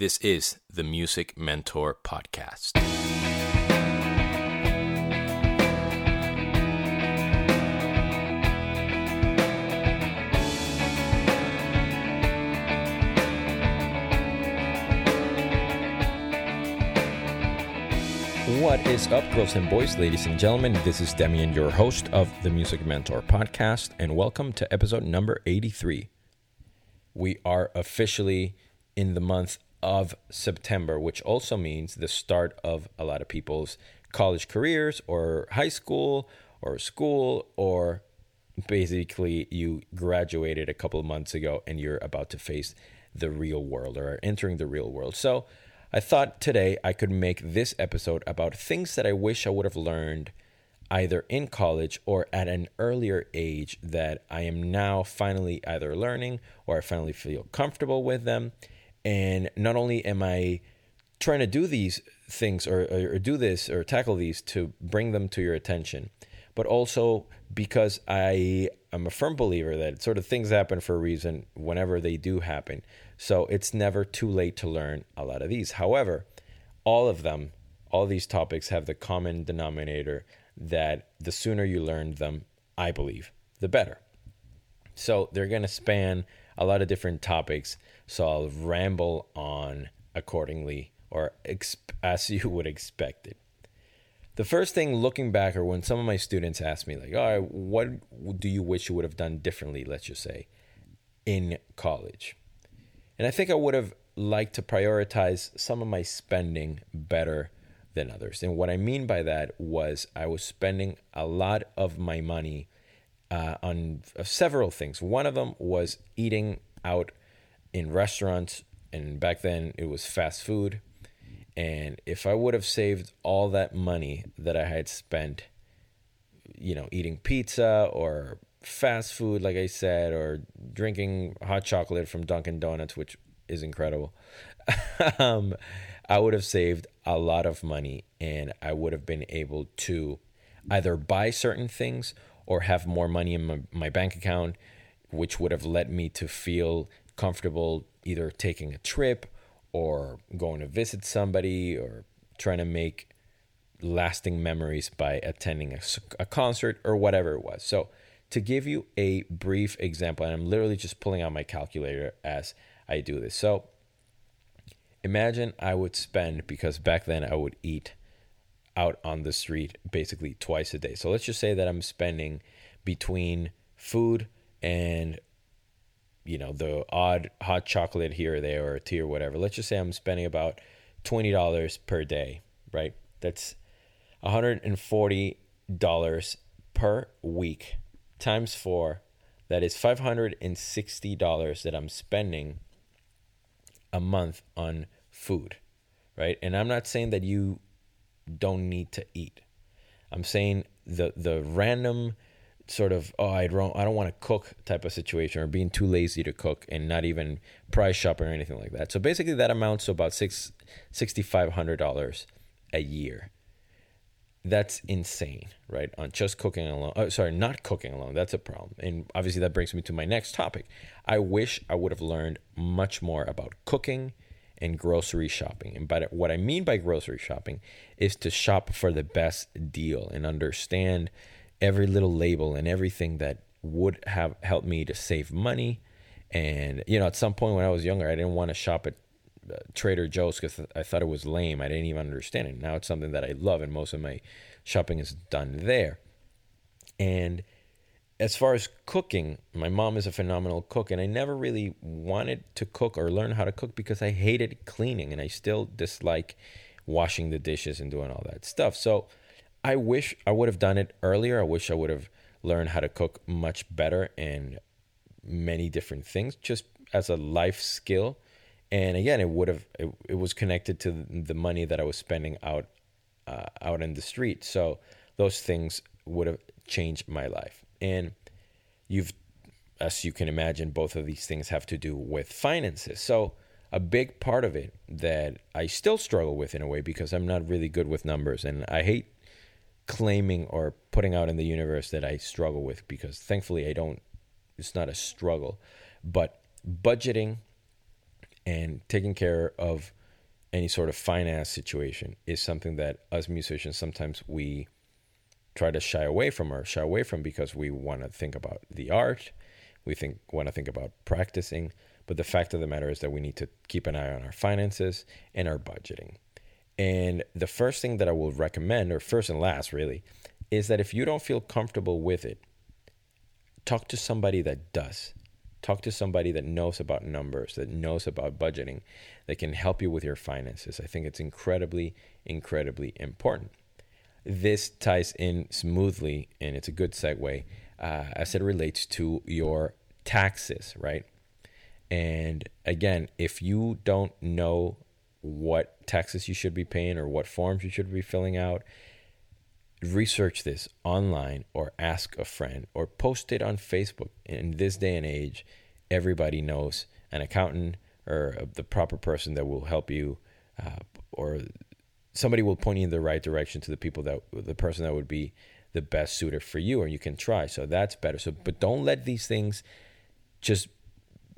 This is the Music Mentor Podcast. What is up, girls and boys, ladies and gentlemen? This is Demian, your host of the Music Mentor Podcast, and welcome to episode number 83. We are officially in the month of September, which also means the start of a lot of people's college careers or high school, or basically you graduated a couple of months ago and you're about to face the real world or are entering the real world. So I thought today I could make this episode about things that I wish I would have learned either in college or at an earlier age that I am now finally either learning or I finally feel comfortable with them. And not only am I trying to do these things or do this or tackle these to bring them to your attention, but also because I am a firm believer that sort of things happen for a reason whenever they do happen. So it's never too late to learn a lot of these. However, all these topics have the common denominator that the sooner you learn them, I believe, the better. So they're going to span a lot of different topics, so I'll ramble on accordingly, or as you would expect it. The first thing looking back, or when some of my students ask me, like, all right, what do you wish you would have done differently, let's just say, in college? And I think I would have liked to prioritize some of my spending better than others. And what I mean by that was I was spending a lot of my money on several things. One of them was eating out in restaurants, and back then it was fast food. And if I would have saved all that money that I had spent, eating pizza or fast food, like I said, or drinking hot chocolate from Dunkin' Donuts, which is incredible, I would have saved a lot of money, and I would have been able to either buy certain things or have more money in my bank account, which would have led me to feel comfortable either taking a trip or going to visit somebody or trying to make lasting memories by attending a concert or whatever it was. So to give you a brief example, and I'm literally just pulling out my calculator as I do this. So imagine I would spend, because back then I would eat out on the street basically twice a day. So let's just say that I'm spending between food and, the odd hot chocolate here or there or a tea or whatever. Let's just say I'm spending about $20 per day, right? That's $140 per week times 4. That is $560 that I'm spending a month on food, right? And I'm not saying that you don't need to eat. I'm saying the random sort of, I don't want to cook type of situation, or being too lazy to cook and not even price shopping or anything like that. So basically that amounts to about $6,500 a year. That's insane, right? on just cooking alone. Not cooking alone. That's a problem. And obviously that brings me to my next topic. I wish I would have learned much more about cooking and grocery shopping. And but what I mean by grocery shopping is to shop for the best deal and understand every little label and everything that would have helped me to save money. And, at some point when I was younger, I didn't want to shop at Trader Joe's because I thought it was lame. I didn't even understand it. Now it's something that I love, and most of my shopping is done there. And as far as cooking, my mom is a phenomenal cook, and I never really wanted to cook or learn how to cook because I hated cleaning, and I still dislike washing the dishes and doing all that stuff. So I wish I would have done it earlier. I wish I would have learned how to cook much better and many different things just as a life skill. And again, it was connected to the money that I was spending out in the street. So those things would have changed my life. And as you can imagine, both of these things have to do with finances. So a big part of it that I still struggle with in a way, because I'm not really good with numbers, and I hate claiming or putting out in the universe that I struggle with, because thankfully it's not a struggle, but budgeting and taking care of any sort of finance situation is something that us musicians sometimes we try to shy away from because we want to think about the art, we want to think about practicing. But the fact of the matter is that we need to keep an eye on our finances and our budgeting. And the first thing that I will recommend, or first and last really, is that if you don't feel comfortable with it, talk to somebody that does. Talk to somebody that knows about numbers, that knows about budgeting, that can help you with your finances. I think it's incredibly, incredibly important. This ties in smoothly, and it's a good segue as it relates to your taxes, right? And again, if you don't know what taxes you should be paying or what forms you should be filling out, research this online or ask a friend or post it on Facebook. In this day and age, everybody knows an accountant or the proper person that will help you, or somebody will point you in the right direction to the person that would be the best suitor for you, and you can try. So that's better. But don't let these things just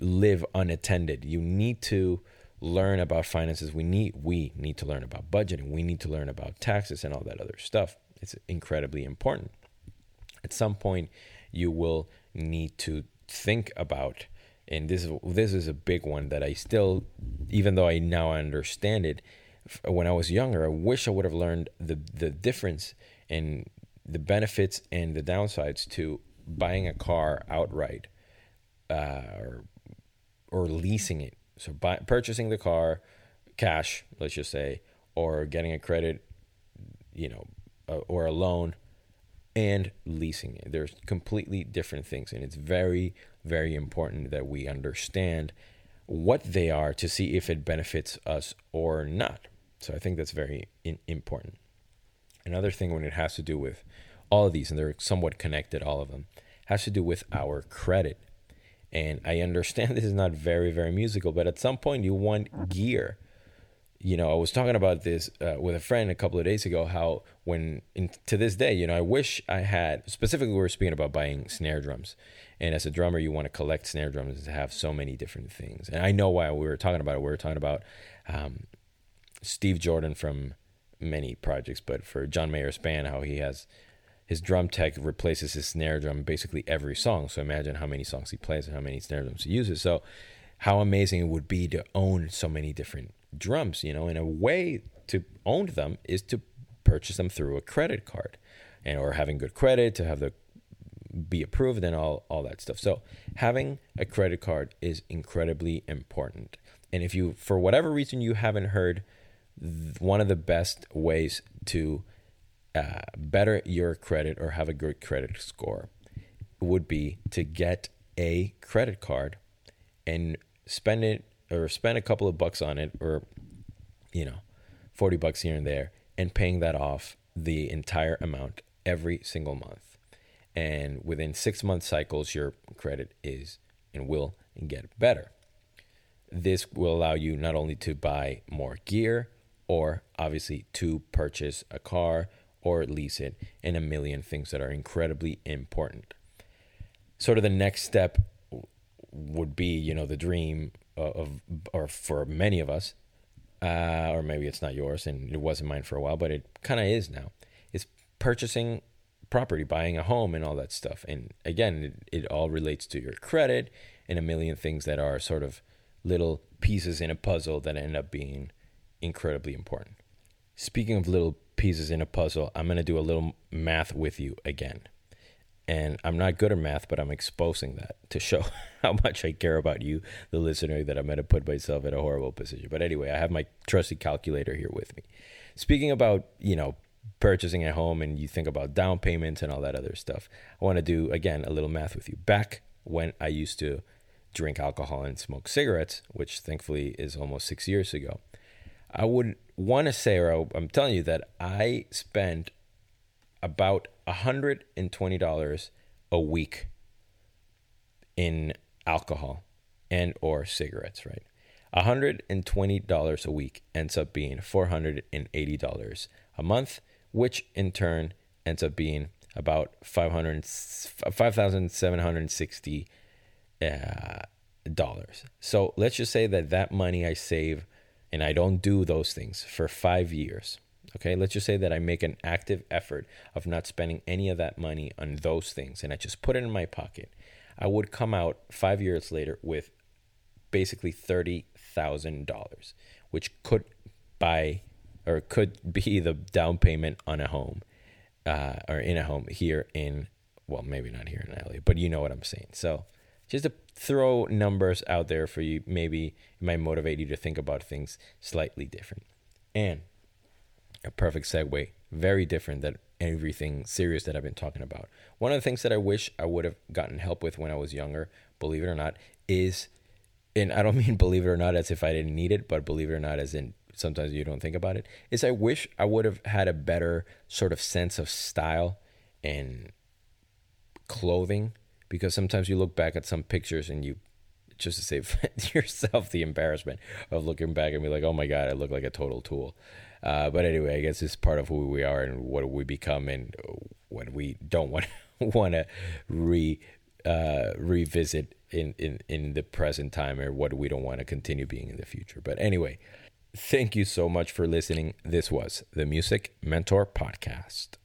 live unattended. You need to learn about finances. We need to learn about budgeting. We need to learn about taxes and all that other stuff. It's incredibly important. At some point, you will need to think about, and this is a big one that I still, even though I now understand it, when I was younger, I wish I would have learned the difference and the benefits and the downsides to buying a car outright or leasing it. So purchasing the car, cash, let's just say, or getting a credit, or a loan, and leasing. There's completely different things, and it's very, very important that we understand what they are to see if it benefits us or not. So I think that's very important. Another thing, when it has to do with all of these, and they're somewhat connected, all of them, has to do with our credit. And I understand this is not very, very musical, but at some point you want gear. I was talking about this with a friend a couple of days ago, how to this day, I wish I had, specifically we were speaking about buying snare drums. And as a drummer, you want to collect snare drums and have so many different things. And I know why we were talking about it. We were talking about Steve Jordan from many projects, but for John Mayer's band, how he has his drum tech replaces his snare drum basically every song. So imagine how many songs he plays and how many snare drums he uses. So how amazing it would be to own so many different drums. And a way to own them is to purchase them through a credit card, and or having good credit to have the be approved and all that stuff. So having a credit card is incredibly important. And if you, for whatever reason, you haven't heard, one of the best ways to better your credit or have a good credit score would be to get a credit card and spend it, or spend a couple of bucks on it, or, $40 here and there, and paying that off the entire amount every single month. And within 6-month cycles, your credit is and will get better. This will allow you not only to buy more gear, or obviously to purchase a car or lease it, and a million things that are incredibly important. Sort of the next step would be, the dream or for many of us, or maybe it's not yours and it wasn't mine for a while, but it kind of is now, is purchasing property, buying a home and all that stuff. And again, it all relates to your credit and a million things that are sort of little pieces in a puzzle that end up being incredibly important. Speaking of little pieces in a puzzle, I'm going to do a little math with you again. And I'm not good at math, but I'm exposing that to show how much I care about you, the listener, that I'm going to put myself in a horrible position. But anyway, I have my trusty calculator here with me. Speaking about, purchasing a home, and you think about down payments and all that other stuff, I want to do, again, a little math with you. Back when I used to drink alcohol and smoke cigarettes, which thankfully is almost 6 years ago, I would want to say, or I'm telling you, that I spent about $120 a week in alcohol and or cigarettes, right? $120 a week ends up being $480 a month, which in turn ends up being about 5,760 dollars. So let's just say that that money I save and I don't do those things for 5 years. Okay, let's just say that I make an active effort of not spending any of that money on those things, and I just put it in my pocket. I would come out 5 years later with basically $30,000, which could buy or could be the down payment on a home or in a home here in, well, maybe not here in LA, but you know what I'm saying. So just to throw numbers out there for you, maybe it might motivate you to think about things slightly different. And a perfect segue, very different than everything serious that I've been talking about. One of the things that I wish I would have gotten help with when I was younger, believe it or not, is, and I don't mean believe it or not as if I didn't need it, but believe it or not as in sometimes you don't think about it, is I wish I would have had a better sort of sense of style and clothing, because sometimes you look back at some pictures and you, just to save yourself the embarrassment of looking back and be like, oh my God, I look like a total tool. But anyway, I guess it's part of who we are and what we become and what we don't want to revisit in the present time, or what we don't want to continue being in the future. But anyway, thank you so much for listening. This was the Music Mentor Podcast.